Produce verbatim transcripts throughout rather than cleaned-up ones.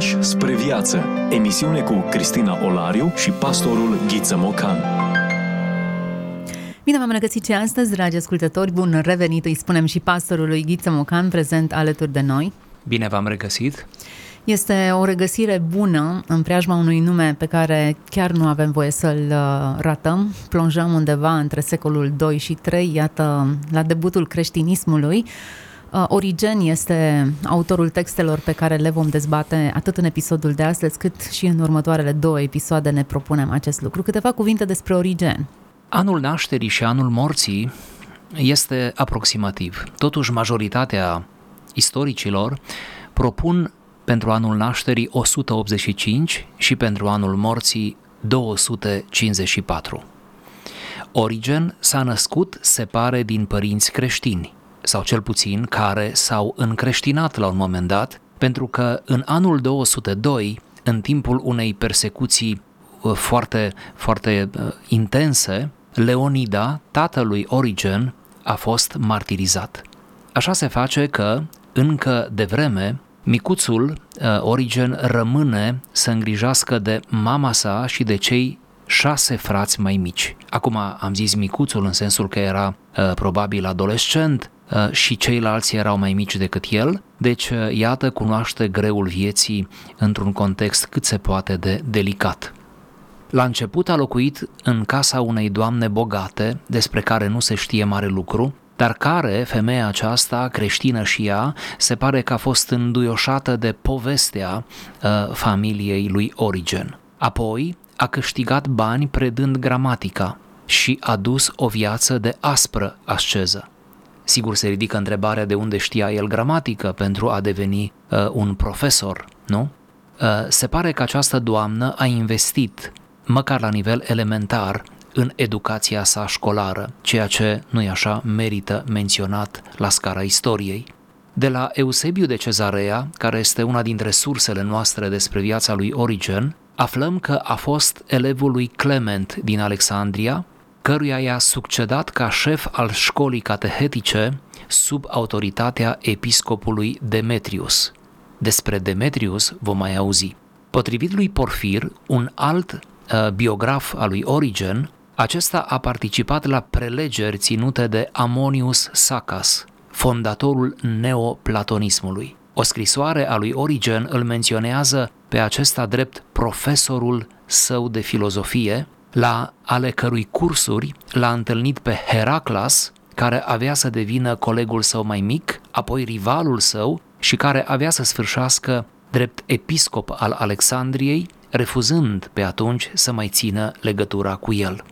Pași spre viață. Emisiune cu Cristina Olariu și pastorul Ghiță Mocan. Bine v-am regăsit și astăzi, dragi ascultători, bun revenit, îi spunem și pastorului Ghiță Mocan, prezent alături de noi. Bine v-am regăsit! Este o regăsire bună în preajma unui nume pe care chiar nu avem voie să-l ratăm. Plonjăm undeva între secolul doi și trei, iată, la debutul creștinismului. Origen este autorul textelor pe care le vom dezbate atât în episodul de astăzi, cât și în următoarele două episoade ne propunem acest lucru. Câteva cuvinte despre Origen. Anul nașterii și anul morții este aproximativ. Totuși, majoritatea istoricilor propun pentru anul nașterii o sută optzeci și cinci și pentru anul morții două sute cincizeci și patru. Origen s-a născut, se pare, din părinți creștini, sau cel puțin care s-au încreștinat la un moment dat, pentru că în anul două sute doi, în timpul unei persecuții foarte, foarte intense, Leonida, tatălui Origen, a fost martirizat. Așa se face că, încă de vreme, micuțul Origen rămâne să îngrijească de mama sa și de cei șase frați mai mici. Acum am zis micuțul în sensul că era probabil adolescent și ceilalți erau mai mici decât el, deci iată, cunoaște greul vieții într-un context cât se poate de delicat. La început a locuit în casa unei doamne bogate, despre care nu se știe mare lucru, dar care, femeia aceasta, creștină și ea, se pare că a fost înduioșată de povestea uh, familiei lui Origen. Apoi a câștigat bani predând gramatica și a dus o viață de aspră asceză. Sigur, se ridică întrebarea de unde știa el gramatică pentru a deveni uh, un profesor, nu? Uh, se pare că această doamnă a investit, măcar la nivel elementar, în educația sa școlară, ceea ce, nu-i așa, merită menționat la scara istoriei. De la Eusebiu de Cezarea, care este una dintre sursele noastre despre viața lui Origen, aflăm că a fost elevul lui Clement din Alexandria, căruia i-a succedat ca șef al școlii catehetice sub autoritatea episcopului Demetrius. Despre Demetrius vom mai auzi. Potrivit lui Porfir, un alt biograf al lui Origen, acesta a participat la prelegeri ținute de Ammonius Saccas, fondatorul neoplatonismului. O scrisoare a lui Origen îl menționează pe acesta drept profesorul său de filozofie, la ale cărui cursuri l-a întâlnit pe Heraclas, care avea să devină colegul său mai mic, apoi rivalul său și care avea să sfârșească drept episcop al Alexandriei, refuzând pe atunci să mai țină legătura cu el.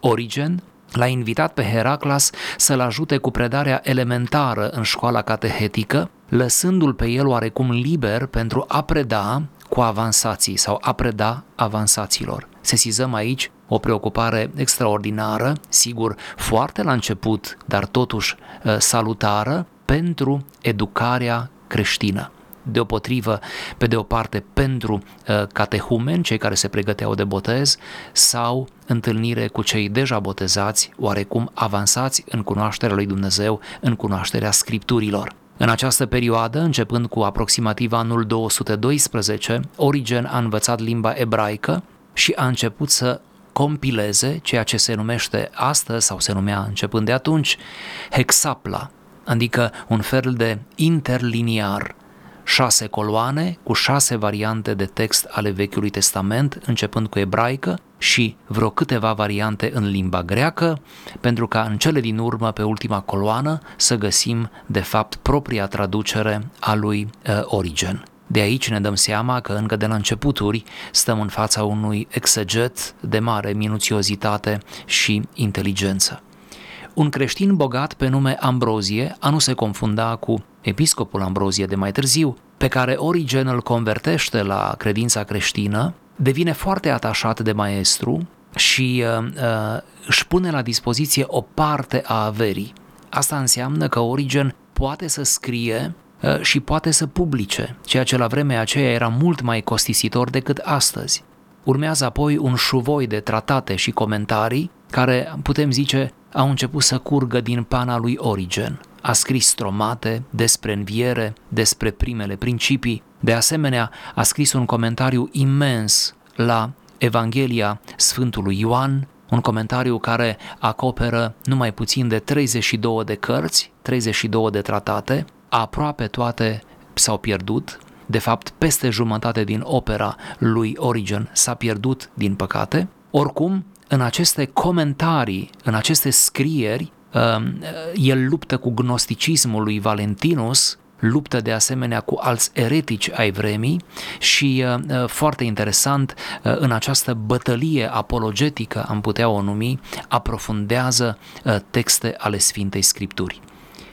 Origen l-a invitat pe Heraclas să-l ajute cu predarea elementară în școala catehetică, lăsându-l pe el oarecum liber pentru a preda cu avansații sau a preda avansaților. Sesizăm aici o preocupare extraordinară, sigur foarte la început, dar totuși salutară, pentru educarea creștină. Deopotrivă, pe de o parte pentru uh, catehumeni, cei care se pregăteau de botez, sau întâlnire cu cei deja botezați, oarecum avansați în cunoașterea lui Dumnezeu, în cunoașterea Scripturilor. În această perioadă, începând cu aproximativ anul două sute doisprezece, Origen a învățat limba ebraică și a început să compileze ceea ce se numește astăzi, sau se numea începând de atunci, Hexapla, adică un fel de interliniar, șase coloane cu șase variante de text ale Vechiului Testament, începând cu ebraică și vreo câteva variante în limba greacă, pentru ca în cele din urmă, pe ultima coloană, să găsim, de fapt, propria traducere a lui uh, Origen. De aici ne dăm seama că încă de la începuturi stăm în fața unui exeget de mare minuțiozitate și inteligență. Un creștin bogat pe nume Ambrozie, a nu se confunda cu episcopul Ambrozie de mai târziu, pe care Origen îl convertește la credința creștină, devine foarte atașat de maestru și uh, uh, își pune la dispoziție o parte a averii. Asta înseamnă că Origen poate să scrie uh, și poate să publice, ceea ce la vremea aceea era mult mai costisitor decât astăzi. Urmează apoi un șuvoi de tratate și comentarii, care, putem zice, au început să curgă din pana lui Origen. a scris stromate despre înviere, despre primele principii. De asemenea, a scris un comentariu imens la Evanghelia Sfântului Ioan, un comentariu care acoperă numai puțin de treizeci și două de cărți, treizeci și două de tratate, aproape toate s-au pierdut. De fapt, peste jumătate din opera lui Origen s-a pierdut, din păcate. Oricum, în aceste comentarii, în aceste scrieri, el luptă cu gnosticismul lui Valentinus, luptă de asemenea cu alți eretici ai vremii și, foarte interesant, în această bătălie apologetică, am putea o numi, aprofundează texte ale Sfintei Scripturi.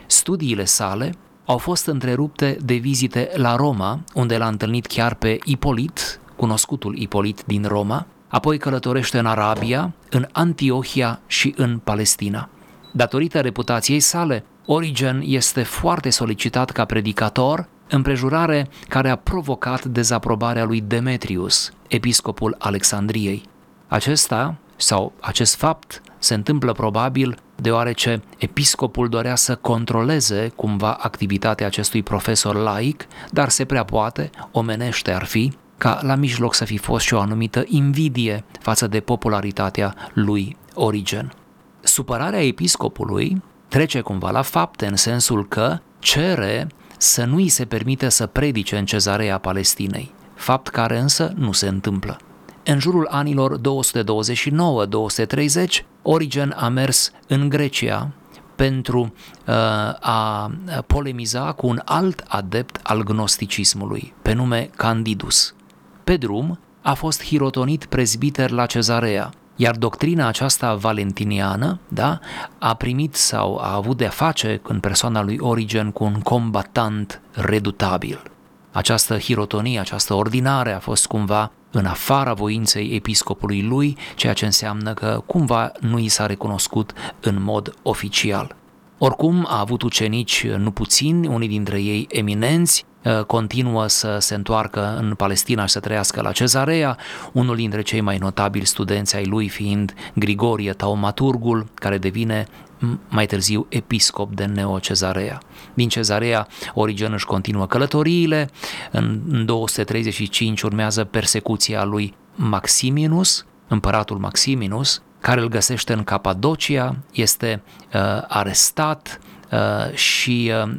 Studiile sale au fost întrerupte de vizite la Roma, unde l-a întâlnit chiar pe Ipolit, cunoscutul Ipolit din Roma, apoi călătorește în Arabia, în Antiohia și în Palestina. Datorită reputației sale, Origen este foarte solicitat ca predicator, împrejurare care a provocat dezaprobarea lui Demetrius, episcopul Alexandriei. Acesta, sau acest fapt, se întâmplă probabil deoarece episcopul dorea să controleze cumva activitatea acestui profesor laic, dar se prea poate, omenește ar fi, ca la mijloc să fi fost și o anumită invidie față de popularitatea lui Origen. Supărarea episcopului trece cumva la fapte în sensul că cere să nu îi se permite să predice în Cezarea Palestinei, fapt care însă nu se întâmplă. În jurul anilor două sute douăzeci și nouă - două sute treizeci, Origen a mers în Grecia pentru uh, a polemiza cu un alt adept al gnosticismului, pe nume Candidus. Pe drum a fost hirotonit prezbiter la Cezarea, iar doctrina aceasta valentiniană, da, a primit sau a avut de-a face în persoana lui Origen cu un combatant redutabil. Această hirotonie, această ordinare a fost cumva în afara voinței episcopului lui, ceea ce înseamnă că cumva nu i s-a recunoscut în mod oficial. Oricum, a avut ucenici nu puțini, unii dintre ei eminenți, continuă să se întoarcă în Palestina și să trăiască la Cezarea, unul dintre cei mai notabili studenți ai lui fiind Grigorie Taumaturgul, care devine mai târziu episcop de Neo-Cezarea. Din Cezarea, Origen își continuă călătoriile, în două sute treizeci și cinci urmează persecuția lui Maximinus, împăratul Maximinus, care îl găsește în Capadocia, este uh, arestat uh, și uh,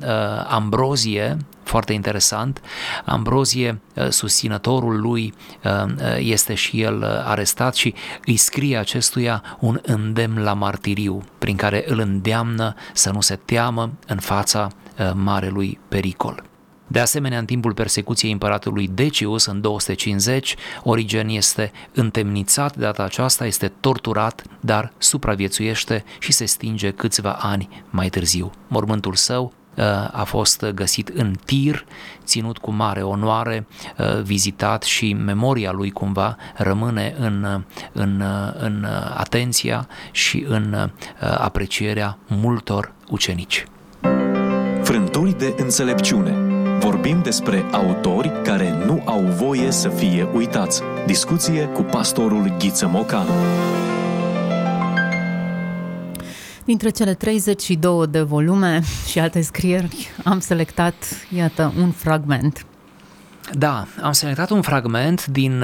Ambrozie, foarte interesant, Ambrozie, uh, susținătorul lui, uh, este și el arestat și îi scrie acestuia un îndemn la martiriu, prin care îl îndeamnă să nu se teamă în fața uh, marelui pericol. De asemenea, în timpul persecuției împăratului Decius, în două sute cincizeci, Origen este întemnițat, de data aceasta este torturat, dar supraviețuiește și se stinge câțiva ani mai târziu. Mormântul său a fost găsit în Tir, ținut cu mare onoare, vizitat și memoria lui cumva rămâne în, în, în atenția și în aprecierea multor ucenici. Frânturi de înțelepciune. Vorbim despre autori care nu au voie să fie uitați. Discuție cu pastorul Ghiță Mocan. Dintre cele treizeci și două de volume și alte scrieri, am selectat, iată, un fragment. Da, am selectat un fragment din,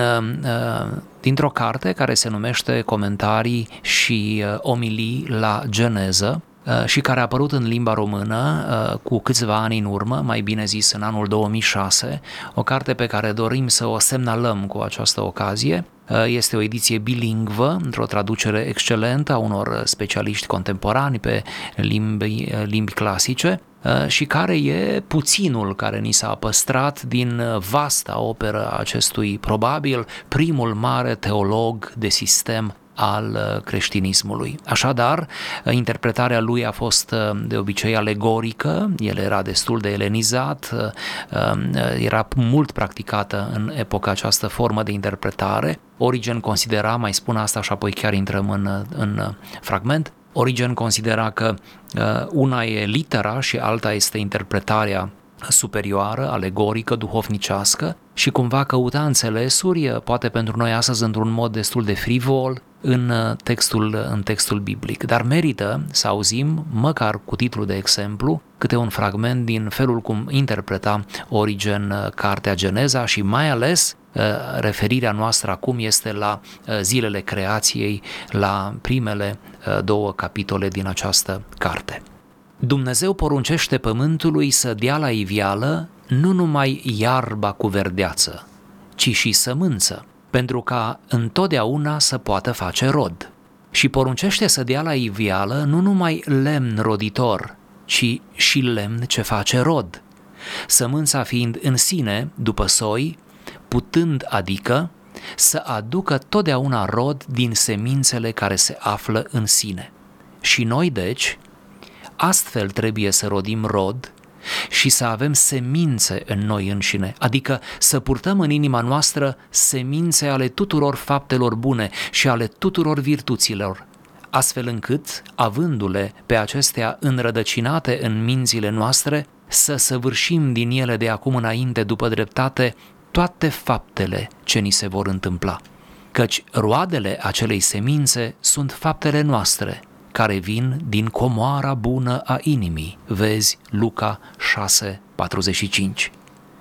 dintr-o carte care se numește Comentarii și omilii la Geneză, și care a apărut în limba română cu câțiva ani în urmă, mai bine zis în anul două mii șase, o carte pe care dorim să o semnalăm cu această ocazie. Este o ediție bilingvă, într-o traducere excelentă a unor specialiști contemporani pe limbi, limbi clasice și care e puținul care ni s-a păstrat din vasta operă a acestui, probabil, primul mare teolog de sistem al creștinismului. Așadar, interpretarea lui a fost de obicei alegorică, el era destul de elenizat, era mult practicată în epoca această formă de interpretare. Origen considera, mai spun asta și apoi chiar intrăm în, în fragment, Origen considera că una e litera și alta este interpretarea superioară, alegorică, duhovnicească și cumva căuta înțelesuri, poate pentru noi astăzi într-un mod destul de frivol, în textul, în textul biblic. Dar merită să auzim, măcar cu titlul de exemplu, câte un fragment din felul cum interpreta Origen cartea Geneza și mai ales referirea noastră acum este la zilele creației, la primele două capitole din această carte. Dumnezeu poruncește pământului să dea la iveală nu numai iarba cu verdeață, ci și sămânță, pentru ca întotdeauna să poată face rod. Și poruncește să dea la iveală nu numai lemn roditor, ci și lemn ce face rod, sămânța fiind în sine, după soi, putând adică să aducă totdeauna rod din semințele care se află în sine. Și noi, deci, astfel trebuie să rodim rod și să avem semințe în noi înșine, adică să purtăm în inima noastră semințe ale tuturor faptelor bune și ale tuturor virtuților, astfel încât, avându-le pe acestea înrădăcinate în mințile noastre, să săvârșim din ele de acum înainte, după dreptate, toate faptele ce ni se vor întâmpla. Căci roadele acelei semințe sunt faptele noastre, care vin din comoara bună a inimii, vezi Luca șase patruzeci și cinci.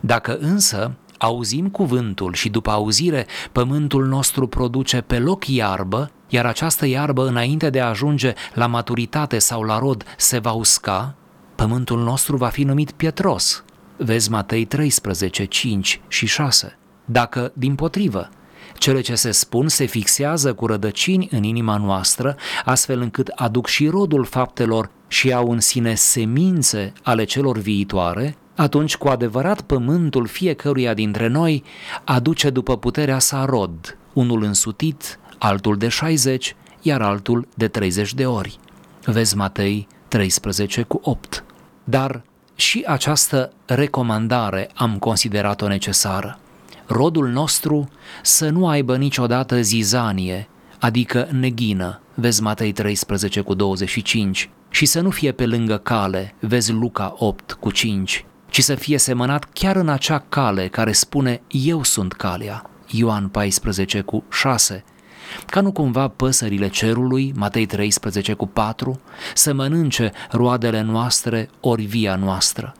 Dacă însă auzim cuvântul și după auzire pământul nostru produce pe loc iarbă, iar această iarbă înainte de a ajunge la maturitate sau la rod se va usca, pământul nostru va fi numit pietros, vezi Matei treisprezece cinci și șase. Dacă, dimpotrivă, cele ce se spun se fixează cu rădăcini în inima noastră, astfel încât aduc și rodul faptelor și au în sine semințe ale celor viitoare, atunci cu adevărat pământul fiecăruia dintre noi aduce după puterea sa rod, unul însutit, altul de șaizeci, iar altul de treizeci de ori. Vezi Matei treisprezece opt. Dar și această recomandare am considerat-o necesară. Rodul nostru să nu aibă niciodată zizanie, adică neghină, vezi Matei treisprezece cu douăzeci și cinci, și să nu fie pe lângă cale, vezi Luca opt cu cinci, ci să fie semănat chiar în acea cale care spune eu sunt calea, Ioan paisprezece cu șase, ca nu cumva păsările cerului, Matei treisprezece cu patru, să mănânce roadele noastre ori via noastră.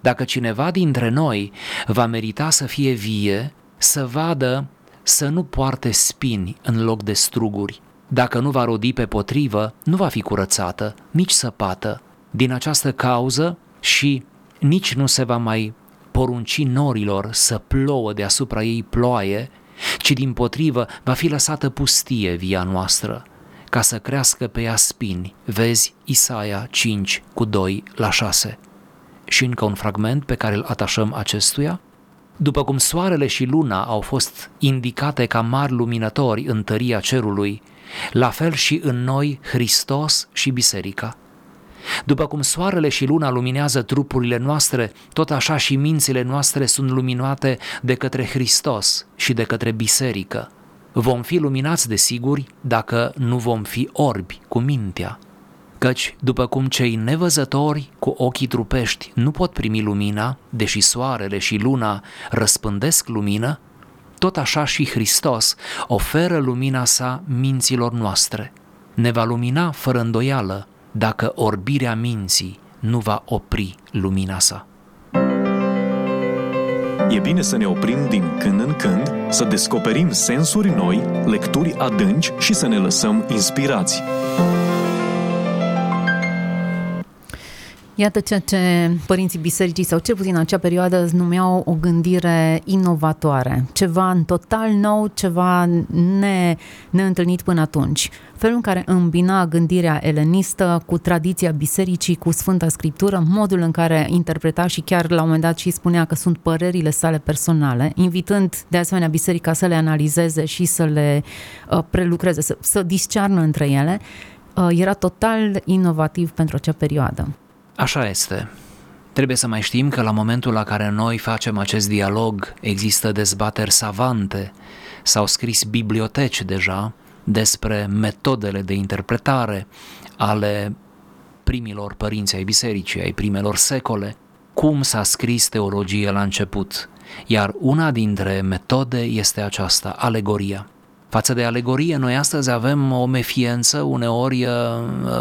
Dacă cineva dintre noi va merita să fie vie, să vadă să nu poarte spini în loc de struguri. Dacă nu va rodi pe potrivă, nu va fi curățată, nici săpată. Din această cauză și nici nu se va mai porunci norilor să plouă deasupra ei ploaie, ci din potrivă va fi lăsată pustie via noastră, ca să crească pe ea spini. Vezi Isaia cinci cu doi la șase. Și încă un fragment pe care îl atașăm acestuia. După cum soarele și luna au fost indicate ca mari luminători în tăria cerului, la fel și în noi Hristos și biserica. După cum soarele și luna luminează trupurile noastre, tot așa și mințile noastre sunt luminate de către Hristos și de către biserică. Vom fi luminați, desigur, dacă nu vom fi orbi cu mintea. Căci, după cum cei nevăzători cu ochii trupești nu pot primi lumina, deși soarele și luna răspândesc lumină, tot așa și Hristos oferă lumina sa minților noastre. Ne va lumina fără îndoială dacă orbirea minții nu va opri lumina sa. E bine să ne oprim din când în când, să descoperim sensuri noi, lecturi adânci și să ne lăsăm inspirați. Iată ceea ce părinții bisericii, sau cel puțin în acea perioadă, numeau o gândire inovatoare, ceva în total nou, ceva ne, neîntâlnit până atunci. Felul în care îmbina gândirea elenistă cu tradiția bisericii, cu Sfânta Scriptură, modul în care interpreta și chiar la un moment dat și spunea că sunt părerile sale personale, invitând de asemenea biserica să le analizeze și să le uh, prelucreze, să, să discearnă între ele, uh, era total inovativ pentru acea perioadă. Așa este. Trebuie să mai știm că la momentul la care noi facem acest dialog există dezbateri savante, s-au scris biblioteci deja despre metodele de interpretare ale primilor părinți ai bisericii, ai primelor secole, cum s-a scris teologie la început, iar una dintre metode este aceasta, alegoria. Față de alegorie, noi astăzi avem o mefiență, uneori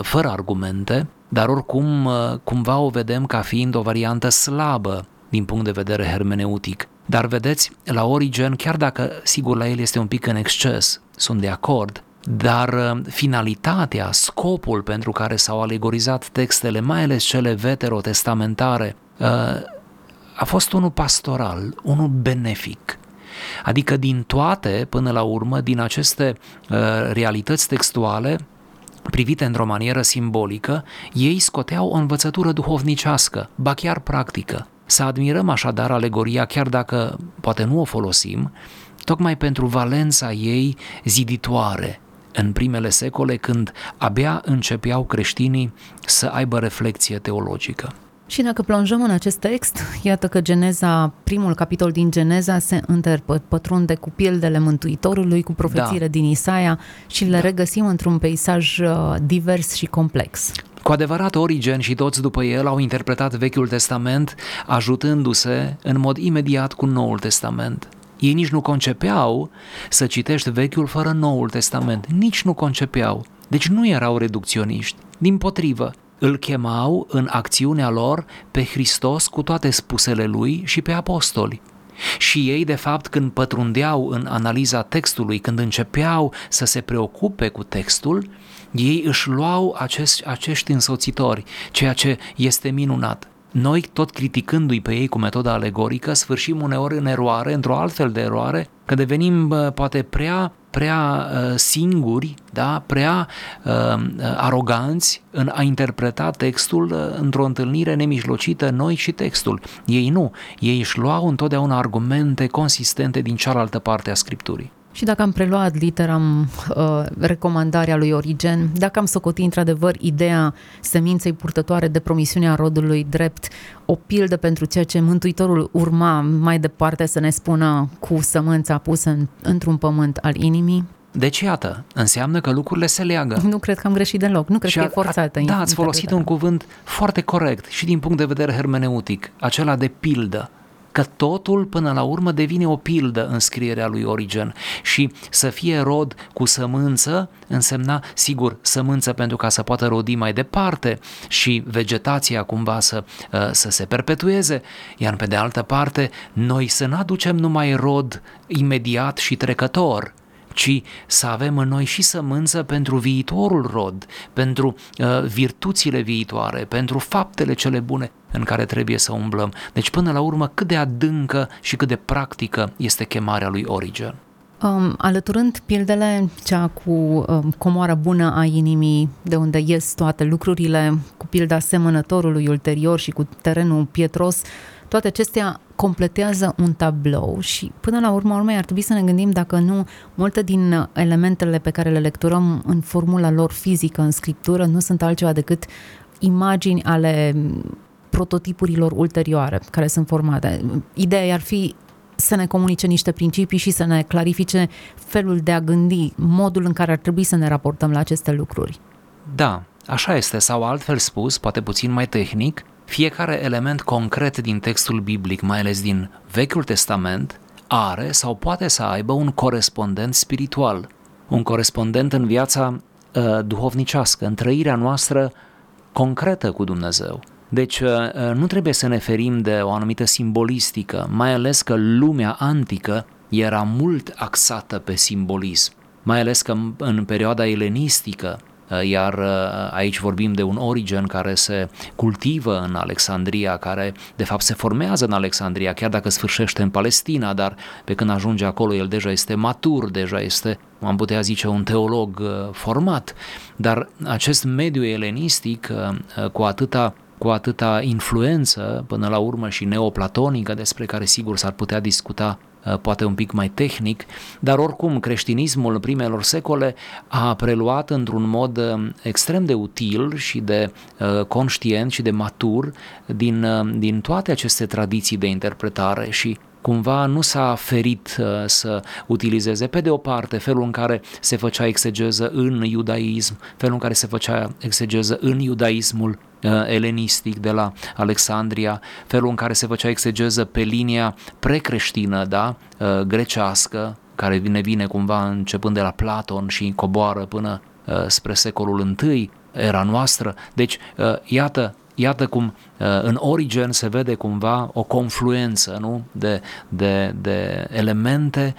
fără argumente, dar oricum cumva o vedem ca fiind o variantă slabă din punct de vedere hermeneutic. Dar vedeți, la Origen, chiar dacă sigur la el este un pic în exces, sunt de acord, dar finalitatea, scopul pentru care s-au alegorizat textele, mai ales cele veterotestamentare, a fost unul pastoral, unul benefic. Adică din toate, până la urmă, din aceste realități textuale, privite într-o manieră simbolică, ei scoteau o învățătură duhovnicească, ba chiar practică. Să admirăm așadar alegoria, chiar dacă poate nu o folosim, tocmai pentru valența ei ziditoare în primele secole, când abia începeau creștinii să aibă reflexie teologică. Și dacă plonjăm în acest text, iată că Geneza, primul capitol din Geneza se înterpătrunde cu pildele Mântuitorului, cu profețiile da. din Isaia și le da. regăsim într-un peisaj divers și complex. Cu adevărat, Origen și toți după el au interpretat Vechiul Testament ajutându-se în mod imediat cu Noul Testament. Ei nici nu concepeau să citești Vechiul fără Noul Testament, nici nu concepeau, deci nu erau reducționiști, dimpotrivă. Îl chemau în acțiunea lor pe Hristos cu toate spusele lui și pe apostoli. Și ei, de fapt, când pătrundeau în analiza textului, când începeau să se preocupe cu textul, ei își luau acest, acești însoțitori, ceea ce este minunat. Noi, tot criticându-i pe ei cu metoda alegorică, sfârșim uneori în eroare, într-o altfel de eroare, că devenim poate prea, prea singuri, da? prea uh, aroganți în a interpreta textul într-o întâlnire nemijlocită, noi și textul. Ei nu, ei își luau întotdeauna argumente consistente din cealaltă parte a Scripturii. Și dacă am preluat literam uh, recomandarea lui Origen, dacă am socotit într-adevăr ideea seminței purtătoare de promisiunea rodului drept, o pildă pentru ceea ce Mântuitorul urma mai departe să ne spună cu sămânța pusă în, într-un pământ al inimii? Deci iată, înseamnă că lucrurile se leagă. Nu cred că am greșit deloc, nu cred și că a, e forțată. A, da, ați folosit un cuvânt foarte corect și din punct de vedere hermeneutic, acela de pildă. Că totul până la urmă devine o pildă în scrierea lui Origen și să fie rod cu sămânță însemna, sigur, sămânță pentru ca să poată rodi mai departe și vegetația cumva să, să se perpetueze, iar pe de altă parte noi să nu aducem numai rod imediat și trecător, ci să avem în noi și sămânță pentru viitorul rod, pentru uh, virtuțile viitoare, pentru faptele cele bune în care trebuie să umblăm. Deci, până la urmă, cât de adâncă și cât de practică este chemarea lui Origen. Um, alăturând pildele, cea cu um, comoara bună a inimii, de unde ies toate lucrurile, cu pilda semănătorului ulterior și cu terenul pietros, toate acestea completează un tablou și până la urma urmei ar trebui să ne gândim dacă nu multe din elementele pe care le lecturăm în formula lor fizică, în scriptură, nu sunt altceva decât imagini ale prototipurilor ulterioare care sunt formate. Ideea ar fi să ne comunice niște principii și să ne clarifice felul de a gândi, modul în care ar trebui să ne raportăm la aceste lucruri. Da, așa este, sau altfel spus, poate puțin mai tehnic, fiecare element concret din textul biblic, mai ales din Vechiul Testament, are sau poate să aibă un corespondent spiritual, un corespondent în viața uh, duhovnicească, în trăirea noastră concretă cu Dumnezeu. Deci uh, nu trebuie să ne ferim de o anumită simbolistică, mai ales că lumea antică era mult axată pe simbolism, mai ales că în perioada elenistică, iar aici vorbim de un Origen care se cultivă în Alexandria, care de fapt se formează în Alexandria, chiar dacă sfârșește în Palestina, dar pe când ajunge acolo el deja este matur, deja este, am putea zice, un teolog format, dar acest mediu elenistic cu atâta, cu atâta influență până la urmă și neoplatonică, despre care sigur s-ar putea discuta poate un pic mai tehnic, dar oricum creștinismul primelor secole a preluat într-un mod extrem de util și de uh, conștient și de matur din, uh, din toate aceste tradiții de interpretare și cumva nu s-a ferit să utilizeze, pe de o parte, felul în care se făcea exegeză în iudaism, felul în care se făcea exegeză în iudaismul elenistic de la Alexandria, felul în care se făcea exegeză pe linia precreștină, da, grecească, care ne vine cumva începând de la Platon și coboară până spre secolul I, era noastră. Deci, iată, Iată cum în Origen se vede cumva o confluență, nu? De, de, de elemente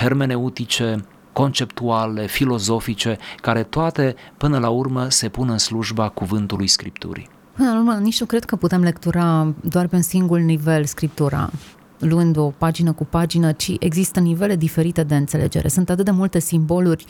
hermeneutice, conceptuale, filozofice, care toate până la urmă se pun în slujba cuvântului Scripturii. Până la urmă, nici nu cred că putem lectura doar pe un singur nivel Scriptura, luând-o pagină cu pagină, ci există nivele diferite de înțelegere. Sunt atât de multe simboluri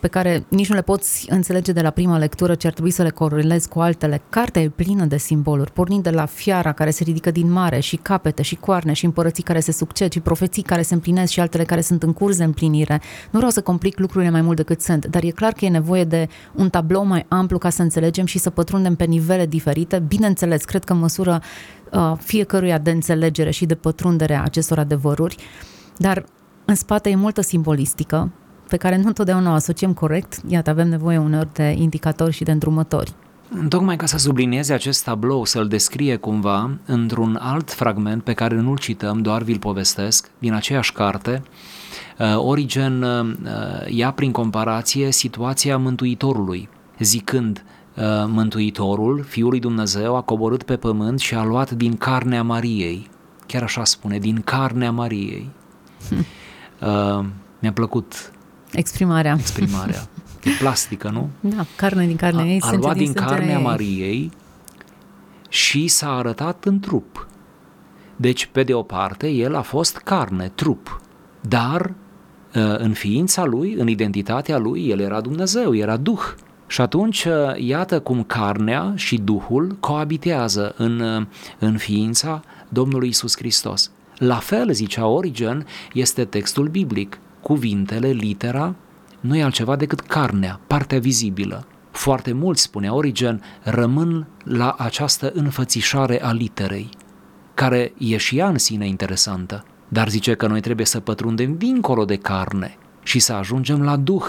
pe care nici nu le poți înțelege de la prima lectură, ci ar trebui să le corelezi cu altele. Cartea e plină de simboluri, pornind de la fiara care se ridică din mare și capete și coarne și împărății care se succed și profeții care se împlinesc și altele care sunt în curs de împlinire. Nu vreau să complic lucrurile mai mult decât sunt, dar e clar că e nevoie de un tablou mai amplu ca să înțelegem și să pătrundem pe nivele diferite. Bineînțeles, cred că în măsură uh, fiecăruia de înțelegere și de pătrundere a acestor adevăruri, dar în spate e multă simbolistică, pe care nu întotdeauna o asociem corect. Iată, avem nevoie uneori de indicatori și de îndrumători. Tocmai ca să sublinieze acest tablou, să-l descrie cumva într-un alt fragment pe care nu-l cităm, doar vi-l povestesc, din aceeași carte, Origen ia prin comparație situația Mântuitorului, zicând: Mântuitorul, Fiul lui Dumnezeu, a coborât pe pământ și a luat din carnea Mariei. Chiar așa spune, din carnea Mariei. Hm. Mi-a plăcut Exprimarea. Exprimarea. E plastică, nu? Da, carne din carnea ei. A luat din carnea Mariei și s-a arătat în trup. Deci, pe de o parte, el a fost carne, trup, dar în ființa lui, în identitatea lui, el era Dumnezeu, era Duh. Și atunci, iată cum carnea și Duhul coabitează în, în ființa Domnului Iisus Hristos. La fel, zicea Origen, este textul biblic. Cuvintele, litera, nu e altceva decât carnea, partea vizibilă. Foarte mulți, spunea Origen, rămân la această înfățișare a literei, care e și ea în sine interesantă, dar zice că noi trebuie să pătrundem dincolo de carne și să ajungem la Duh,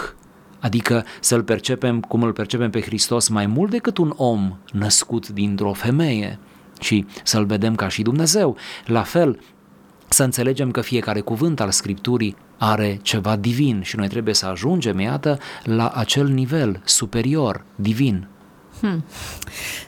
adică să-l percepem cum îl percepem pe Hristos mai mult decât un om născut dintr-o femeie, și să-l vedem ca și Dumnezeu. La fel, să înțelegem că fiecare cuvânt al Scripturii are ceva divin și noi trebuie să ajungem, iată, la acel nivel superior, divin. Hmm.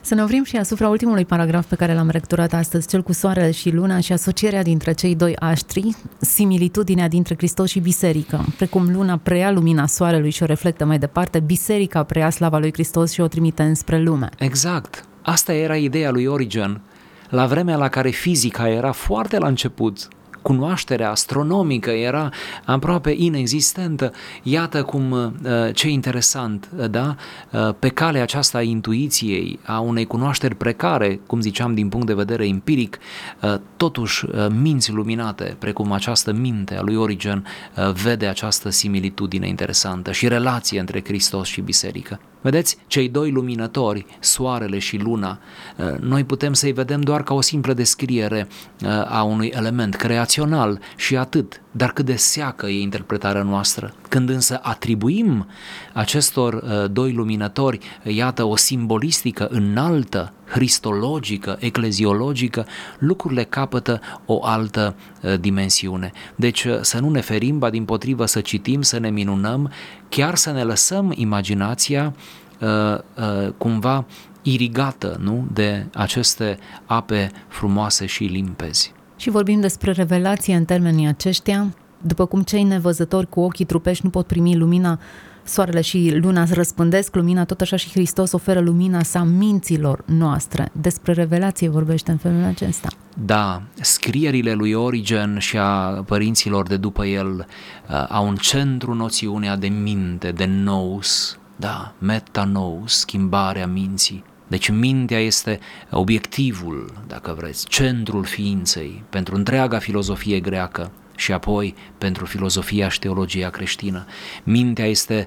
Să ne oprim și asupra ultimului paragraf pe care l-am recturat astăzi, cel cu soarele și luna și asocierea dintre cei doi aștri, similitudinea dintre Hristos și biserică. Precum luna preia lumina soarelui și o reflectă mai departe, biserica preia slava lui Hristos și o trimite înspre lume. Exact. Asta era ideea lui Origen. La vremea la care fizica era foarte la început, cunoașterea astronomică era aproape inexistentă. Iată cum, ce interesant, da? Pe calea aceasta a intuiției, a unei cunoașteri precare, cum ziceam, din punct de vedere empiric, totuși minți luminate, precum această minte a lui Origen, vede această similitudine interesantă și relație între Hristos și biserică. Vedeți, cei doi luminători, soarele și luna, noi putem să-i vedem doar ca o simplă descriere a unui element creațional și atât, dar cât de seacă e interpretarea noastră. Când însă atribuim acestor doi luminători, iată, o simbolistică înaltă, cristologică, ecleziologică, lucrurile capătă o altă dimensiune. Deci să nu ne ferim, ba dimpotrivă să citim, să ne minunăm, chiar să ne lăsăm imaginația uh, uh, cumva irigată, nu? De aceste ape frumoase și limpezi. Și vorbim despre revelație în termenii aceștia, după cum cei nevăzători cu ochii trupești nu pot primi lumina, soarele și luna răspândesc lumina, tot așa și Hristos oferă lumina sa minților noastre. Despre revelație vorbește în felul acesta. Da, scrierile lui Origen și a părinților de după el uh, au în centru noțiunea de minte, de nous, da, metanous, schimbarea minții. Deci mintea este obiectivul, dacă vreți, centrul ființei pentru întreaga filozofie greacă și apoi pentru filozofia și teologia creștină. Mintea este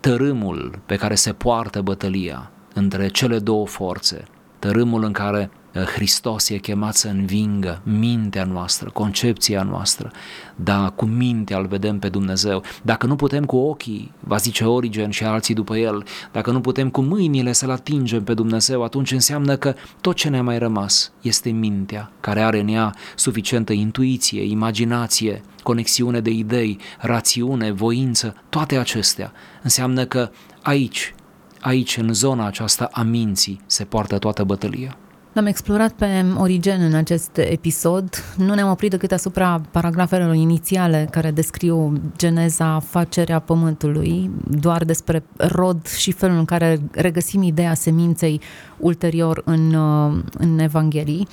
tărâmul pe care se poartă bătălia între cele două forțe, tărâmul în care Hristos e chemat să învingă mintea noastră, concepția noastră. Da, cu mintea îl vedem pe Dumnezeu. Dacă nu putem cu ochii, va zice Origen și alții după el, dacă nu putem cu mâinile să-L atingem pe Dumnezeu, atunci înseamnă că tot ce ne-a mai rămas este mintea, care are în ea suficientă intuiție, imaginație, conexiune de idei, rațiune, voință, toate acestea. Înseamnă că aici, aici, în zona aceasta a minții, se poartă toată bătălia. L-am explorat pe Origen în acest episod. Nu ne-am oprit decât asupra paragrafelor inițiale care descriu geneza, facerea pământului, doar despre rod și felul în care regăsim ideea seminței ulterior în, în Evanghelii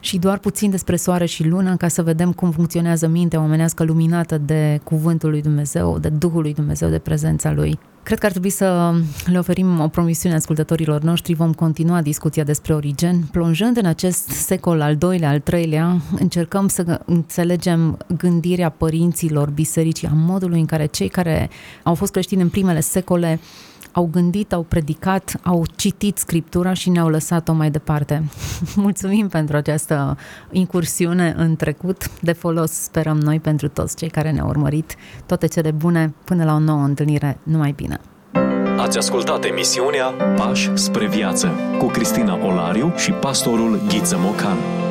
și doar puțin despre soare și lună, ca să vedem cum funcționează mintea omenească luminată de cuvântul lui Dumnezeu, de Duhul lui Dumnezeu, de prezența lui. Cred că ar trebui să le oferim o promisiune ascultătorilor noștri. Vom continua discuția despre Origen. Plonjând în acest secol al doilea, al treilea, încercăm să înțelegem gândirea părinților bisericii, a modului în care cei care au fost creștini în primele secole au gândit, au predicat, au citit Scriptura și ne-au lăsat-o mai departe. Mulțumim pentru această incursiune în trecut, de folos sperăm noi pentru toți cei care ne-au urmărit. Toate cele bune, până la o nouă întâlnire, numai bine! Ați ascultat emisiunea Pași spre viață cu Cristina Olariu și pastorul Ghiță Mocan.